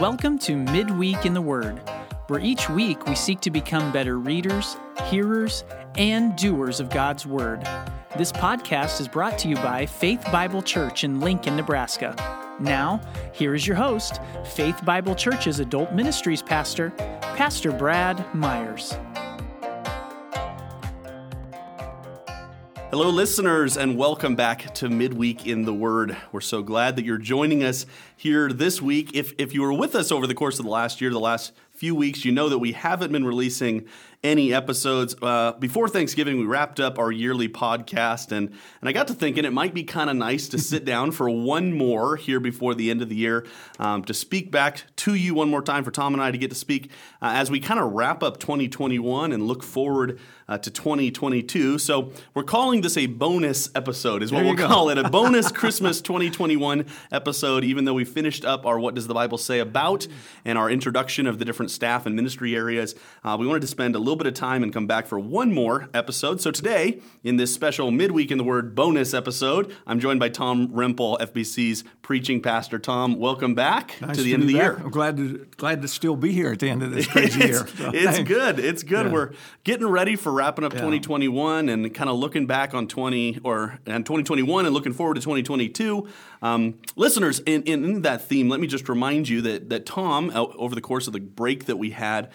Welcome to Midweek in the Word, where each week we seek to become better readers, hearers, and doers of God's Word. This podcast is brought to you by Faith Bible Church in Lincoln, Nebraska. Now, here is your host, Faith Bible Church's Adult Ministries Pastor, Pastor Brad Myers. Hello, listeners, and welcome back to Midweek in the Word. We're so glad that you're joining us here this week. If you were with us over the course of the last year, the last few weeks, you know that we haven't been releasing any episodes. Before Thanksgiving, we wrapped up our yearly podcast, and I got to thinking it might be kind of nice to sit down for one more here before the end of the year to speak back to you one more time, for Tom and I to get to speak as we kind of wrap up 2021 and look forward to 2022. So we're calling this a bonus episode is what we'll call it, a bonus Christmas 2021 episode, even though we finished up our What Does the Bible Say About and our introduction of the different staff and ministry areas. We wanted to spend a little bit of time and come back for one more episode. So today, in this special Midweek in the Word bonus episode, I'm joined by Tom Rempel, FBC's preaching pastor. Tom, welcome back nice to the end of the year. I'm glad to still be here at the end of this crazy year. So it's good. It's good. Yeah. We're getting ready for wrapping up 2021 and kind of looking back on 2021 and looking forward to 2022. Listeners, in that theme, let me just remind you that Tom, over the course of the break that we had,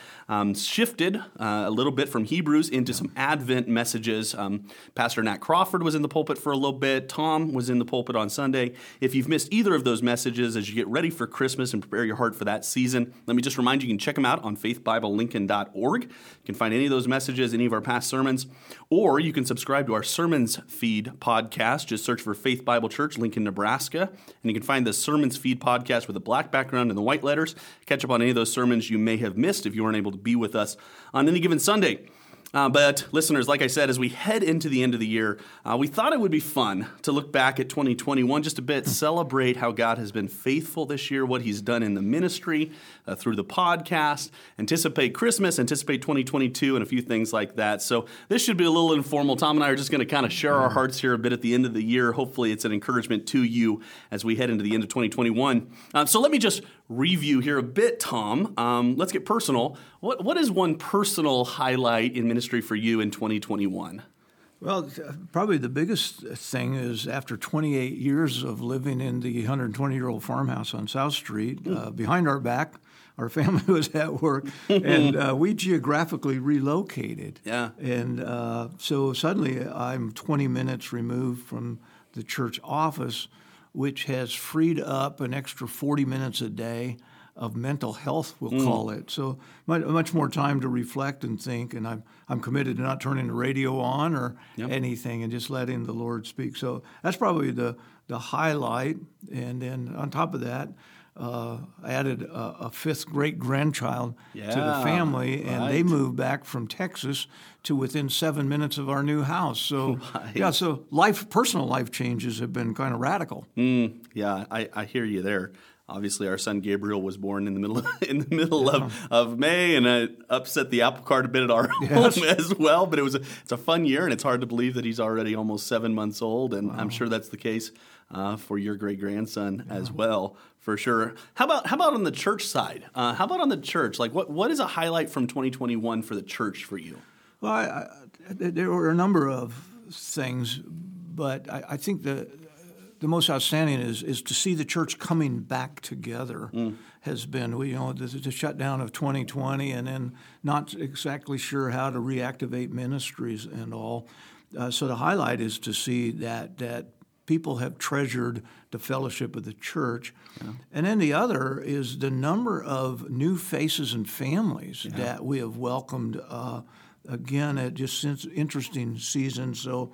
shifted a little bit from Hebrews into some Advent messages. Pastor Nat Crawford was in the pulpit for a little bit. Tom was in the pulpit on Sunday. If you've missed either of those messages as you get ready for Christmas and prepare your heart for that season, let me just remind you, you can check them out on faithbiblelincoln.org. You can find any of those messages, any of our past sermons, or you can subscribe to our Sermons Feed podcast. Just search for Faith Bible Church, Lincoln, Nebraska, and you can find the Sermons Feed podcast with a black background and the white letters. Catch up on any of those sermons you may have missed if you weren't able to be with us on any given Sunday. But listeners, like I said, as we head into the end of the year, we thought it would be fun to look back at 2021 just a bit, celebrate how God has been faithful this year, what he's done in the ministry, through the podcast, anticipate Christmas, anticipate 2022, and a few things like that. So this should be a little informal. Tom and I are just going to kind of share our hearts here a bit at the end of the year. Hopefully it's an encouragement to you as we head into the end of 2021. So let me just review here a bit, Tom. Let's get personal. What is one personal highlight in ministry for you in 2021? Well, probably the biggest thing is after 28 years of living in the 120-year-old farmhouse on South Street, behind our back, our family was at work, and we geographically relocated. Yeah. And so suddenly I'm 20 minutes removed from the church office, which has freed up an extra 40 minutes a day of mental health, we'll call it. So much more time to reflect and think, and I'm committed to not turning the radio on or anything and just letting the Lord speak. So that's probably the highlight. And then on top of that, I added a fifth great-grandchild to the family, and they moved back from Texas to within 7 minutes of our new house. So, so personal life changes have been kind of radical. Yeah, I hear you there. Obviously, our son Gabriel was born in the middle of May, and it upset the apple cart a bit at our home as well. But it's a fun year, and it's hard to believe that he's already almost 7 months old, and I'm sure that's the case for your great-grandson as well, for sure. How about on the church side? How about on the church? Like, what is a highlight from 2021 for the church for you? Well, there were a number of things, but I think the most outstanding is to see the church coming back together has been, the shutdown of 2020 and then not exactly sure how to reactivate ministries and all. So the highlight is to see that people have treasured the fellowship of the church. Yeah. And then the other is the number of new faces and families that we have welcomed, again, at just since interesting season. So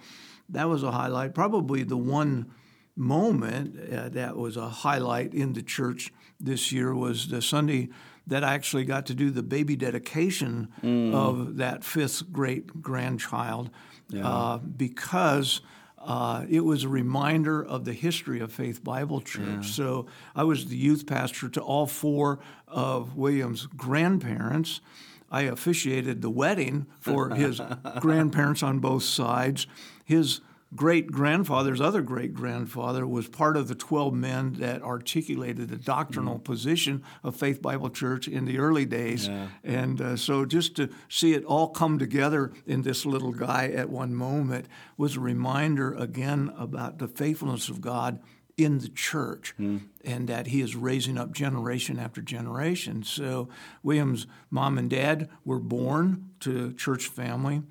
that was a highlight. Probably the one moment that was a highlight in the church this year was the Sunday that I actually got to do the baby dedication of that fifth great-grandchild because it was a reminder of the history of Faith Bible Church. Yeah. So I was the youth pastor to all four of William's grandparents. I officiated the wedding for his grandparents on both sides. His great-grandfather's other great-grandfather was part of the 12 men that articulated the doctrinal position of Faith Bible Church in the early days. Yeah. And so just to see it all come together in this little guy at one moment was a reminder again about the faithfulness of God in the church, and that he is raising up generation after generation. So William's mom and dad were born to church family,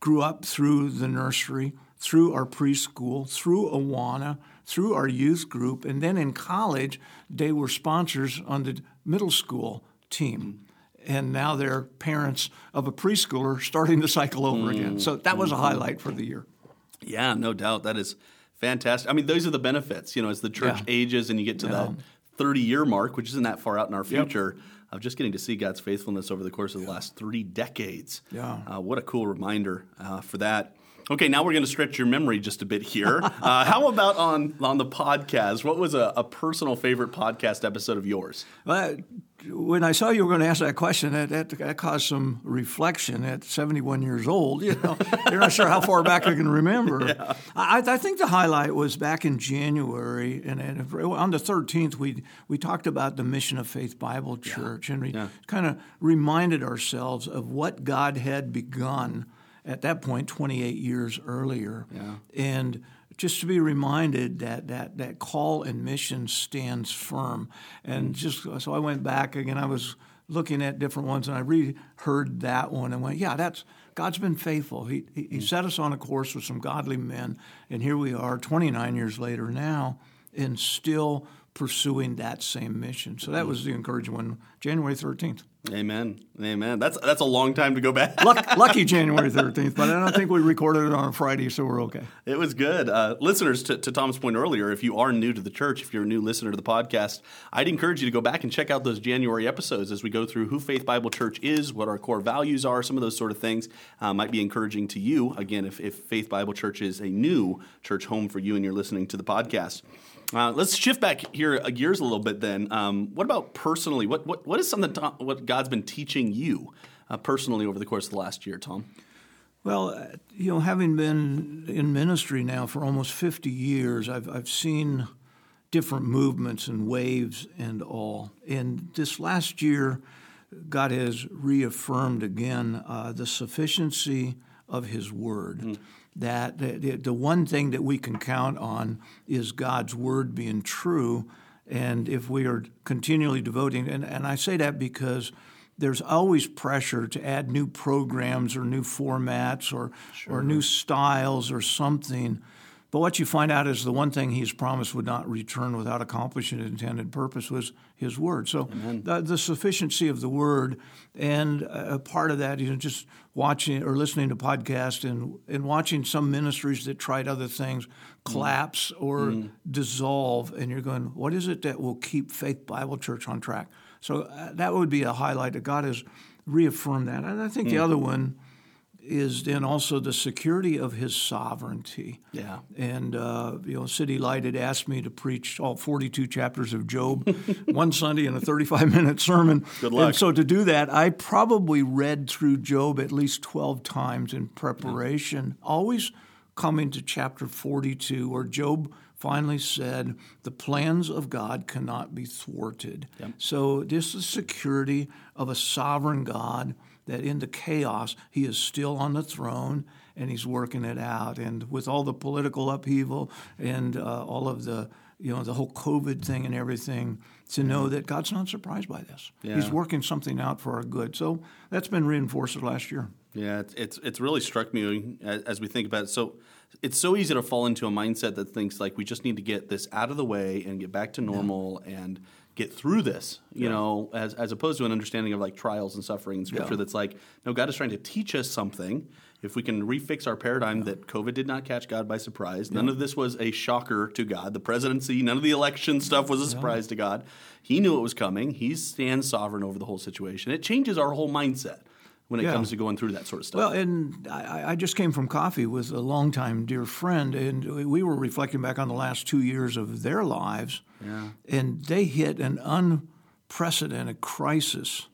grew up through the nursery, through our preschool, through Awana, through our youth group, and then in college, they were sponsors on the middle school team. And now they're parents of a preschooler starting the cycle over again. So that was a highlight for the year. Yeah, no doubt. That is fantastic. I mean, those are the benefits, you know, as the church ages and you get to that 30-year mark, which isn't that far out in our future, of just getting to see God's faithfulness over the course of the last 3 decades. Yeah. What a cool reminder for that. Okay, now we're going to stretch your memory just a bit here. How about on the podcast? What was a personal favorite podcast episode of yours? When I saw you were going to ask that question, that caused some reflection at 71 years old. You know, you're not sure how far back I can remember. Yeah. I think the highlight was back in January, and on the 13th, we talked about the mission of Faith Bible Church, and we kind of reminded ourselves of what God had begun at that point, 28 years earlier. Yeah. And just to be reminded that call and mission stands firm. And just so I went back again, I was looking at different ones, and I reheard that one and went, yeah, that's God's been faithful. He set us on a course with some godly men, and here we are 29 years later now and still pursuing that same mission. So that was the encouraging one, January 13th. Amen. That's a long time to go back. Lucky January 13th, but I don't think we recorded it on a Friday, so we're okay. It was good. Listeners, to Tom's point earlier, if you are new to the church, if you're a new listener to the podcast, I'd encourage you to go back and check out those January episodes as we go through who Faith Bible Church is, what our core values are, some of those sort of things might be encouraging to you, again, if Faith Bible Church is a new church home for you and you're listening to the podcast. Let's shift back here gears a little bit then. What about personally? What is something what God's been teaching you personally over the course of the last year, Tom? Well, you know, having been in ministry now for almost 50 years, I've seen different movements and waves and all. And this last year, God has reaffirmed again the sufficiency of His Word. That the one thing that we can count on is God's Word being true. And if we are continually devoting, and I say that because there's always pressure to add new programs or new formats or new styles or something. But what you find out is the one thing He's promised would not return without accomplishing its intended purpose was His Word. So the sufficiency of the Word, and a part of that, you know, just watching or listening to podcasts and watching some ministries that tried other things collapse or dissolve, and you're going, what is it that will keep Faith Bible Church on track? So that would be a highlight that God has reaffirmed that. And I think the other one is then also the security of His sovereignty. Yeah. And, you know, City Light had asked me to preach all 42 chapters of Job one Sunday in a 35-minute sermon. Good luck. And so to do that, I probably read through Job at least 12 times in preparation, always coming to chapter 42, where Job finally said, the plans of God cannot be thwarted. Yep. So this is security of a sovereign God, that in the chaos, He is still on the throne and He's working it out. And with all the political upheaval and all of the, you know, the whole COVID thing and everything, to know that God's not surprised by this. Yeah. He's working something out for our good. So that's been reinforced last year. Yeah, it's really struck me as we think about it. So it's so easy to fall into a mindset that thinks like we just need to get this out of the way and get back to normal and get through this, you know, as opposed to an understanding of like trials and suffering in Scripture that's like, no, God is trying to teach us something. If we can refix our paradigm that COVID did not catch God by surprise, none of this was a shocker to God. The presidency, none of the election stuff was a surprise to God. He knew it was coming. He stands sovereign over the whole situation. It changes our whole mindset when it comes to going through that sort of stuff. Well, and I just came from coffee with a longtime dear friend, and we were reflecting back on the last 2 years of their lives, and they hit an unprecedented crisis.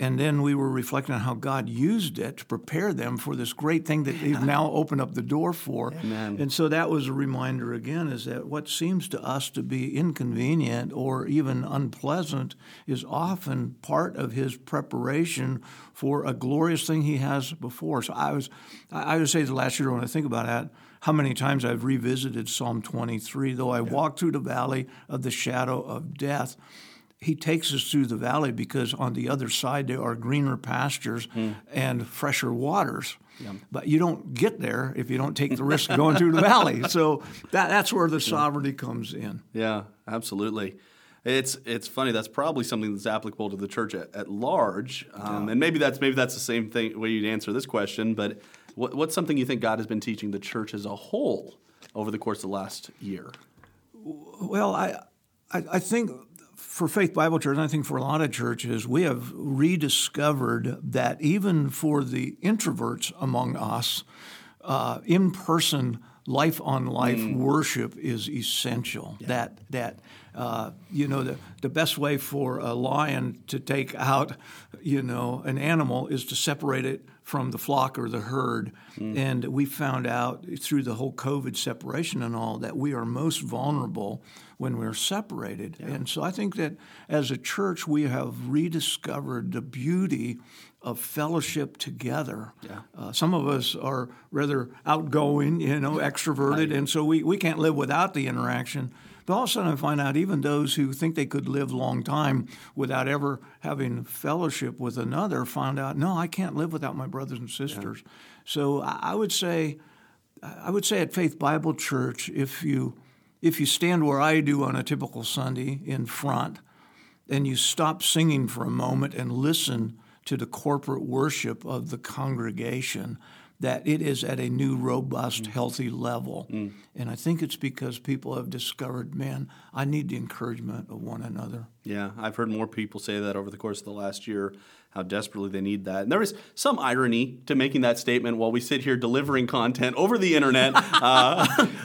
And then we were reflecting on how God used it to prepare them for this great thing that they've now opened up the door for. Amen. And so that was a reminder again, is that what seems to us to be inconvenient or even unpleasant is often part of his preparation for a glorious thing he has before. So I would say the last year when I think about that, how many times I've revisited Psalm 23, though I walk through the valley of the shadow of death. He takes us through the valley because on the other side there are greener pastures and fresher waters. Yeah. But you don't get there if you don't take the risk of going through the valley. So that's where the sovereignty comes in. Yeah, absolutely. It's funny. That's probably something that's applicable to the church at large. And maybe that's the same thing way you'd answer this question. But what's something you think God has been teaching the church as a whole over the course of the last year? Well, I think for Faith Bible Church, and I think for a lot of churches, we have rediscovered that even for the introverts among us, in-person, life-on-life worship is essential. Yeah. The best way for a lion to take out, an animal is to separate it from the flock or the herd. Mm. And we found out through the whole COVID separation and all that we are most vulnerable when we're separated. Yeah. And so I think that as a church, we have rediscovered the beauty of fellowship together. Yeah. Some of us are rather outgoing, extroverted, and so we can't live without the interaction. But all of a sudden I find out even those who think they could live a long time without ever having fellowship with another found out, no, I can't live without my brothers and sisters. Yeah. So I would say at Faith Bible Church, if you stand where I do on a typical Sunday in front and you stop singing for a moment and listen to the corporate worship of the congregation, that it is at a new, robust, healthy level. Mm. And I think it's because people have discovered, man, I need the encouragement of one another. Yeah, I've heard more people say that over the course of the last year, how desperately they need that. And there is some irony to making that statement while we sit here delivering content over the internet.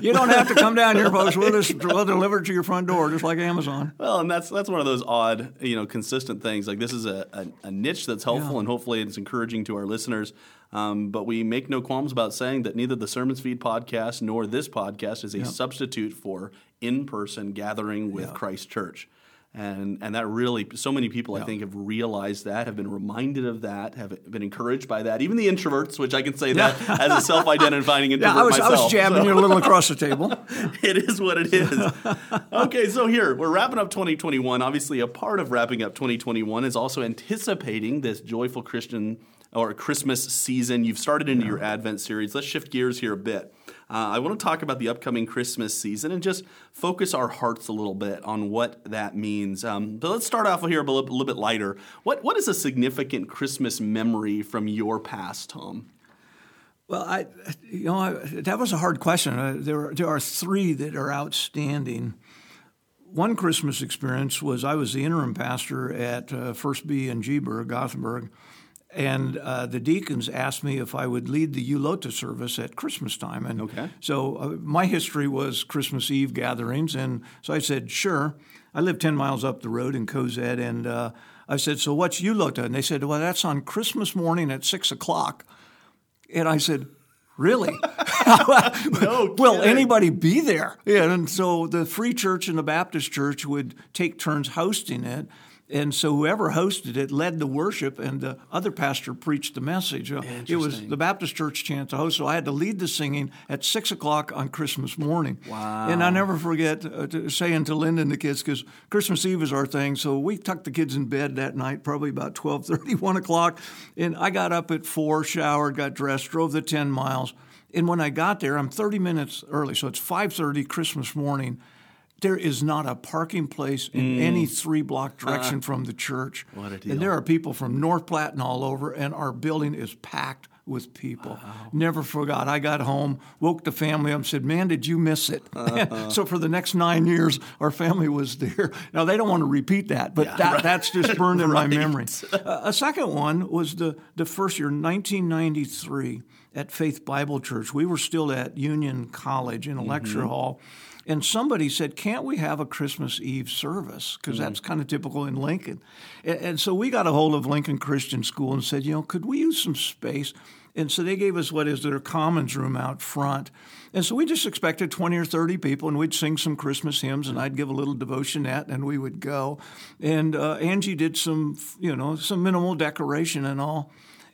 You don't have to come down here, folks. We'll deliver it to your front door, just like Amazon. Well, and that's one of those odd, consistent things. Like this is a niche that's helpful, and hopefully it's encouraging to our listeners. But we make no qualms about saying that neither the Sermons Feed podcast nor this podcast is a substitute for in-person gathering with Christ Church. And that really, so many people I think have realized that, have been reminded of that, have been encouraged by that. Even the introverts, which I can say that as a self-identifying introvert myself. I was jabbing you a little across the table. It is what it is. Okay, so here, we're wrapping up 2021. Obviously, a part of wrapping up 2021 is also anticipating this joyful Christian or Christmas season. You've started into your Advent series. Let's shift gears here a bit. I want to talk about the upcoming Christmas season and just focus our hearts a little bit on what that means. But let's start off here a little bit lighter. What is a significant Christmas memory from your past, Tom? Well, that was a hard question. There are three that are outstanding. One Christmas experience was I was the interim pastor at First B in Gieberg, Gothenburg. And the deacons asked me if I would lead the Eulota service at Christmas time. And so my history was Christmas Eve gatherings. And so I said, sure. I live 10 miles up the road in Cozad. And I said, so what's Eulota? And they said, well, that's on Christmas morning at 6 o'clock. And I said, really? Will anybody be there? Yeah, and so the Free Church and the Baptist Church would take turns hosting it. And so whoever hosted it led the worship, and the other pastor preached the message. It was the Baptist Church chant to host, so I had to lead the singing at 6 o'clock on Christmas morning. Wow. And I never forget saying to Linda and the kids, because Christmas Eve is our thing, so we tucked the kids in bed that night, probably about 12:30, 1 o'clock. And I got up at 4, showered, got dressed, drove the 10 miles. And when I got there, I'm 30 minutes early, so it's 5:30 Christmas morning. There is not a parking place in any three-block direction from the church. What a deal. And there are people from North Platte and all over, and our building is packed with people. Wow. Never forgot. I got home, woke the family up, and said, man, did you miss it? Uh-huh. So for the next 9 years, our family was there. Now, they don't want to repeat that, but that's just burned in my memory. A second one was the first year, 1993, at Faith Bible Church. We were still at Union College in a lecture hall. And somebody said, can't we have a Christmas Eve service? Because that's kind of typical in Lincoln. And so we got a hold of Lincoln Christian School and said, you know, could we use some space? And so they gave us what is their commons room out front. And so we just expected 20 or 30 people, and we'd sing some Christmas hymns, and I'd give a little devotionette, and we would go. And Angie did some, you know, some minimal decoration and all.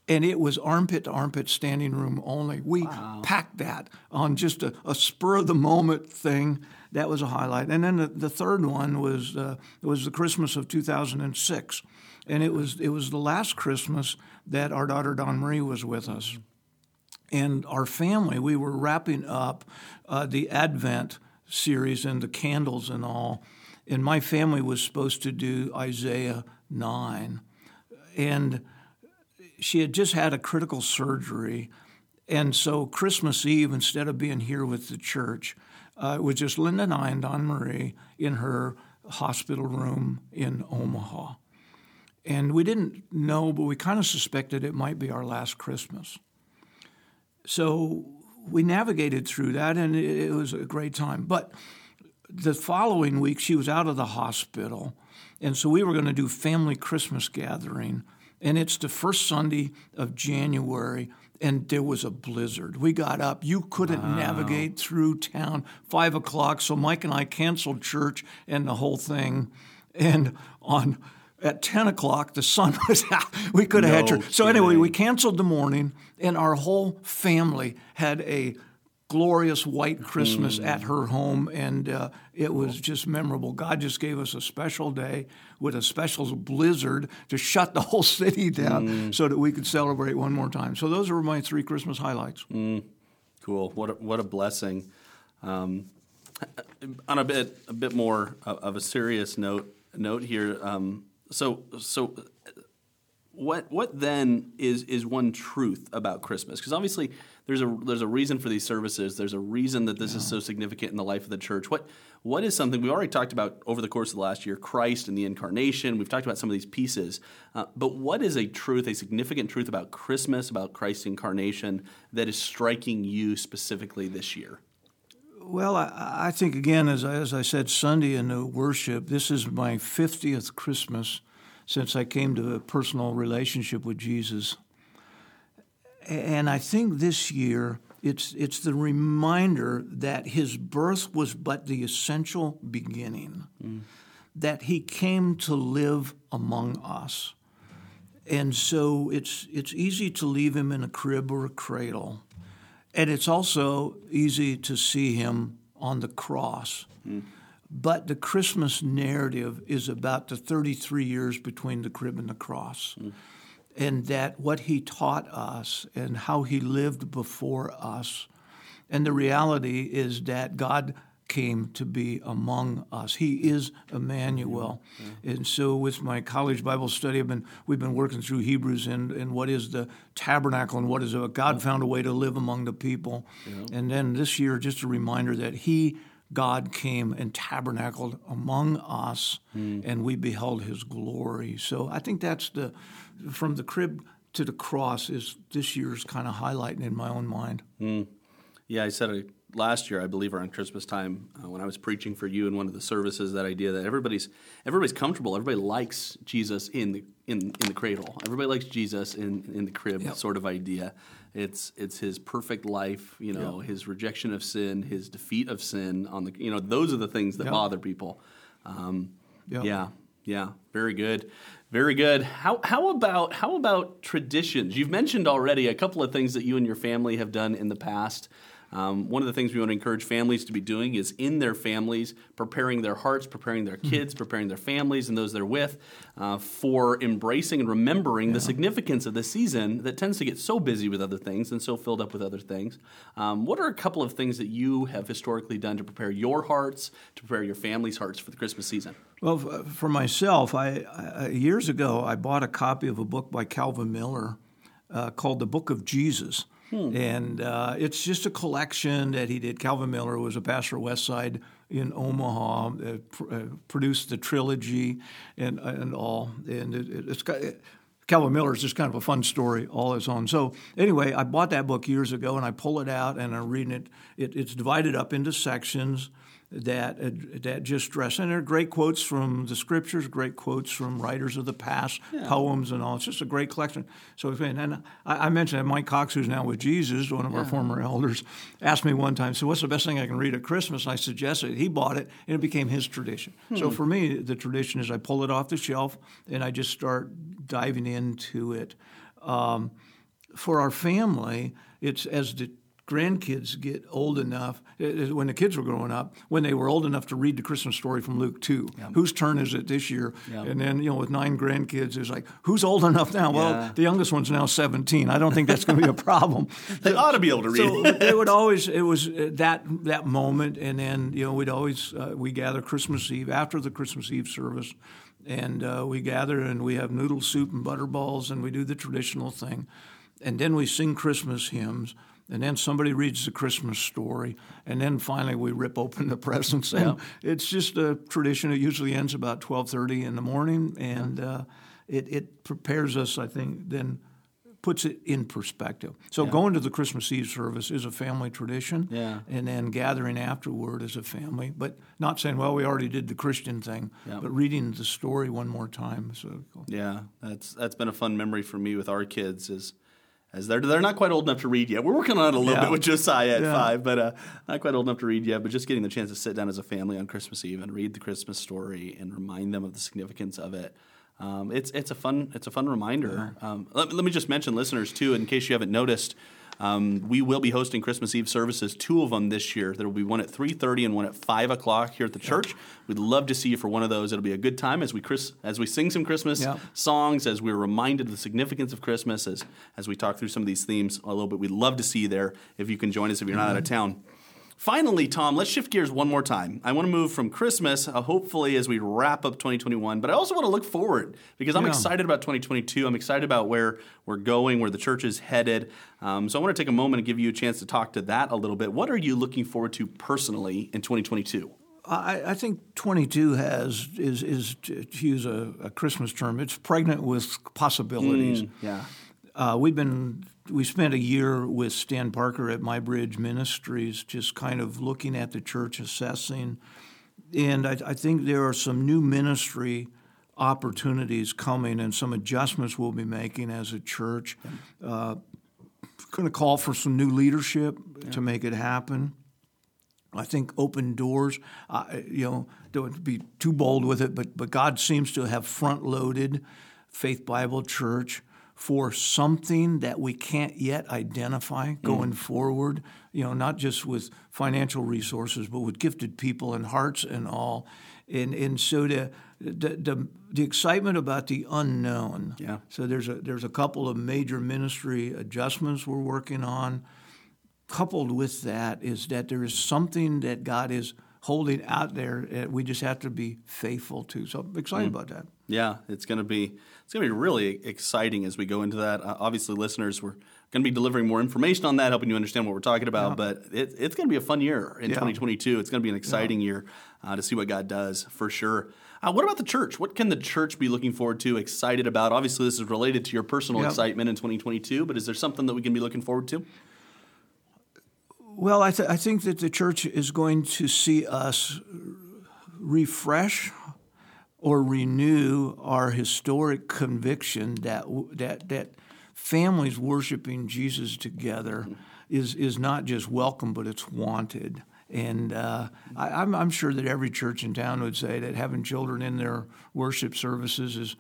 And it was armpit to armpit, standing room only. We packed that on just a spur-of-the-moment thing. That was a highlight. And then the third one was the Christmas of 2006. And it was the last Christmas that our daughter Dawn Marie was with us. And our family, we were wrapping up the Advent series and the candles and all. And my family was supposed to do Isaiah 9. And she had just had a critical surgery. And so Christmas Eve, instead of being here with the church, it was just Linda and I and Dawn Marie in her hospital room in Omaha. And we didn't know, but we kind of suspected it might be our last Christmas. So we navigated through that, and it was a great time. But the following week, she was out of the hospital, and so we were going to do family Christmas gathering. And it's the first Sunday of January, and there was a blizzard. We got up. You couldn't navigate through town, 5 o'clock, so Mike and I canceled church and the whole thing. And at 10 o'clock, the sun was out. We could have had church. So anyway, we canceled the morning, and our whole family had a glorious white Christmas at her home, and it was just memorable. God just gave us a special day with a special blizzard to shut the whole city down so that we could celebrate one more time. So those were my three Christmas highlights. Cool. What a blessing. On a bit more of a serious note here, So what then is one truth about Christmas? Because obviously there's a reason for these services. There's a reason that this is so significant in the life of the church. What is something we've already talked about over the course of the last year? Christ and the incarnation. We've talked about some of these pieces. But what is a significant truth about Christmas, about Christ's incarnation, that is striking you specifically this year? Well, I think, again, as I said Sunday in the worship, this is my 50th Christmas since I came to a personal relationship with Jesus. And I think this year it's the reminder that his birth was but the essential beginning, that he came to live among us. And so it's easy to leave him in a crib or a cradle, and it's also easy to see him on the cross. But the Christmas narrative is about the 33 years between the crib and the cross, and that what he taught us and how he lived before us. And the reality is that God came to be among us. He is Emmanuel. Yeah. And so with my college Bible study, we've been working through Hebrews and what is the tabernacle and what is it. God found a way to live among the people. Yeah. And then this year, just a reminder that God came and tabernacled among us, and we beheld his glory. So I think that's from the crib to the cross is this year's kind of highlighting in my own mind. Yeah, I said last year, I believe around Christmas time, when I was preaching for you in one of the services, that idea that everybody's comfortable, everybody likes Jesus in the cradle, everybody likes Jesus in the crib sort of idea. It's his perfect life, you know, his rejection of sin, his defeat of sin on the, you know, those are the things that bother people. Yeah, very good. Very good. How about traditions? You've mentioned already a couple of things that you and your family have done in the past. One of the things we want to encourage families to be doing is in their families, preparing their hearts, preparing their kids, preparing their families and those they're with for embracing and remembering the significance of the season that tends to get so busy with other things and so filled up with other things. What are a couple of things that you have historically done to prepare your hearts, to prepare your family's hearts for the Christmas season? Well, for myself, I years ago, I bought a copy of a book by Calvin Miller called The Book of Jesus. And it's just a collection that he did. Calvin Miller was a pastor at West Side in Omaha, produced the trilogy and all. And Calvin Miller is just kind of a fun story all its own. So anyway, I bought that book years ago, and I pull it out, and I'm reading it. It's divided up into sections, that just dress. And there are great quotes from the Scriptures, great quotes from writers of the past, poems and all. It's just a great collection. So, and I mentioned that Mike Cox, who's now with Jesus, one of our former elders, asked me one time, so what's the best thing I can read at Christmas? And I suggested it. He bought it, and it became his tradition. So for me, the tradition is I pull it off the shelf, and I just start diving into it. For our family, it's as the grandkids get old enough, when the kids were growing up, when they were old enough to read the Christmas story from Luke 2. Yeah. Whose turn is it this year? Yeah. And then, you know, with 9 grandkids, it's like, who's old enough now? Well, the youngest one's now 17. I don't think that's going to be a problem. They ought to be able to read it. They would always, it was that moment, and then, you know, we'd always, we gather Christmas Eve, after the Christmas Eve service, and we gather and we have noodle soup and butterballs, and we do the traditional thing. And then we sing Christmas hymns, and then somebody reads the Christmas story, and then finally we rip open the presents. And it's just a tradition. It usually ends about 12:30 in the morning, and it prepares us, I think, then puts it in perspective. So going to the Christmas Eve service is a family tradition, and then gathering afterward is a family. But not saying, well, we already did the Christian thing, but reading the story one more time. So cool. Yeah, that's been a fun memory for me with our kids is, as they're not quite old enough to read yet. We're working on it a little bit with Josiah at 5, but not quite old enough to read yet. But just getting the chance to sit down as a family on Christmas Eve and read the Christmas story and remind them of the significance of it. It's a fun reminder. Yeah. Let me just mention, listeners, too, in case you haven't noticed, we will be hosting Christmas Eve services, 2 of them this year. There will be one at 3:30 and one at 5 o'clock here at the church. We'd love to see you for one of those. It'll be a good time as we sing some Christmas songs, as we're reminded of the significance of Christmas, as we talk through some of these themes a little bit. We'd love to see you there if you can join us if you're not out of town. Finally, Tom, let's shift gears one more time. I want to move from Christmas, hopefully, as we wrap up 2021, but I also want to look forward because I'm excited about 2022. I'm excited about where we're going, where the church is headed. So I want to take a moment and give you a chance to talk to that a little bit. What are you looking forward to personally in 2022? I think 22 is to use a Christmas term, it's pregnant with possibilities. We spent a year with Stan Parker at My Bridge Ministries just kind of looking at the church, assessing. And I think there are some new ministry opportunities coming and some adjustments we'll be making as a church. Going to call for some new leadership to make it happen. I think open doors, don't be too bold with it, but God seems to have front-loaded Faith Bible Church for something that we can't yet identify going forward, not just with financial resources, but with gifted people and hearts and all. And so the excitement about the unknown. Yeah. So there's a couple of major ministry adjustments we're working on. Coupled with that is that there is something that God is holding out there that we just have to be faithful to. So I'm excited about that. Yeah, it's going to be really exciting as we go into that. Obviously, listeners, we're going to be delivering more information on that, helping you understand what we're talking about. Yeah. But it's going to be a fun year in 2022. It's going to be an exciting year to see what God does for sure. What about the church? What can the church be looking forward to, excited about? Obviously, this is related to your personal excitement in 2022, but is there something that we can be looking forward to? Well, I think that the church is going to see us refresh or renew our historic conviction that families worshiping Jesus together is not just welcome, but it's wanted. And I'm sure that every church in town would say that having children in their worship services is,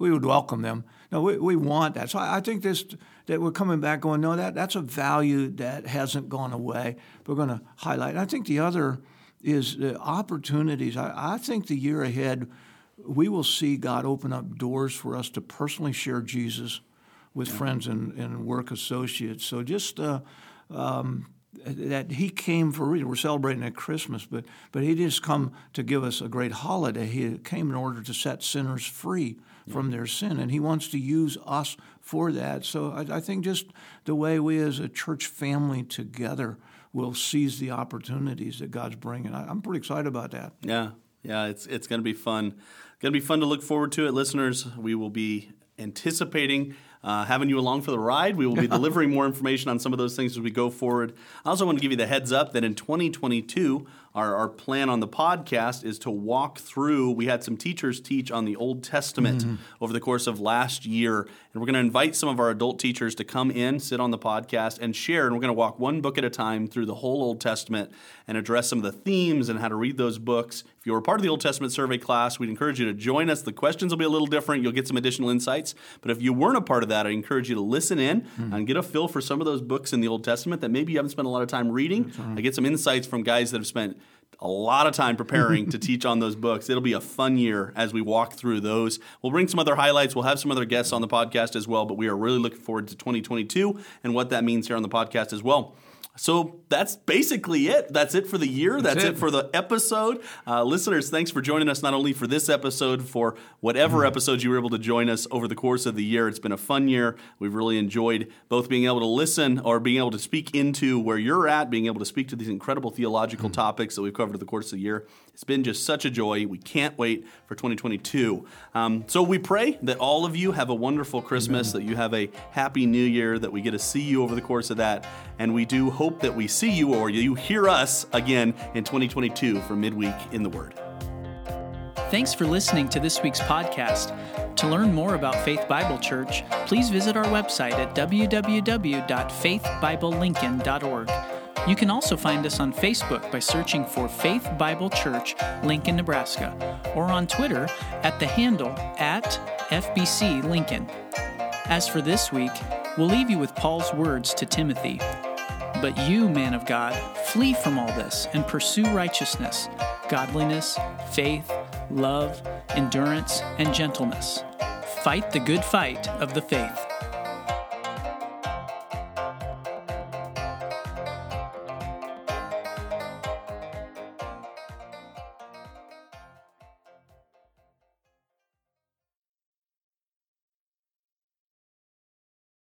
we would welcome them. No, we want that. So I think that we're coming back going, no, that's a value that hasn't gone away. We're going to highlight. And I think the other is the opportunities. I think the year ahead, we will see God open up doors for us to personally share Jesus with friends and work associates. So just that he came for a reason. We're celebrating at Christmas, but he didn't just come to give us a great holiday. He came in order to set sinners free from their sin, and he wants to use us for that. So I think just the way we as a church family together will seize the opportunities that God's bringing. I'm pretty excited about that. Yeah, it's going to be fun. Going to be fun to look forward to it, listeners. We will be anticipating having you along for the ride. We will be delivering more information on some of those things as we go forward. I also want to give you the heads up that in 2022, Our plan on the podcast is to walk through. We had some teachers teach on the Old Testament over the course of last year, and we're going to invite some of our adult teachers to come in, sit on the podcast, and share. And we're going to walk one book at a time through the whole Old Testament and address some of the themes and how to read those books. If you were part of the Old Testament survey class, we'd encourage you to join us. The questions will be a little different. You'll get some additional insights. But if you weren't a part of that, I encourage you to listen in and get a feel for some of those books in the Old Testament that maybe you haven't spent a lot of time reading. I get some insights from guys that have spent a lot of time preparing to teach on those books. It'll be a fun year as we walk through those. We'll bring some other highlights. We'll have some other guests on the podcast as well, but we are really looking forward to 2022 and what that means here on the podcast as well. So that's basically it. That's it for the year. That's it for the episode. Listeners, thanks for joining us, not only for this episode, for whatever episodes you were able to join us over the course of the year. It's been a fun year. We've really enjoyed both being able to listen or being able to speak into where you're at, being able to speak to these incredible theological topics that we've covered over the course of the year. It's been just such a joy. We can't wait for 2022. So we pray that all of you have a wonderful Christmas, that you have a happy New Year, that we get to see you over the course of that. And we do hope that we see you or you hear us again in 2022 for Midweek in the Word. Thanks for listening to this week's podcast. To learn more about Faith Bible Church, please visit our website at www.faithbiblelincoln.org. You can also find us on Facebook by searching for Faith Bible Church, Lincoln, Nebraska, or on Twitter at the handle @FBC Lincoln. As for this week, we'll leave you with Paul's words to Timothy. But you, man of God, flee from all this and pursue righteousness, godliness, faith, love, endurance, and gentleness. Fight the good fight of the faith.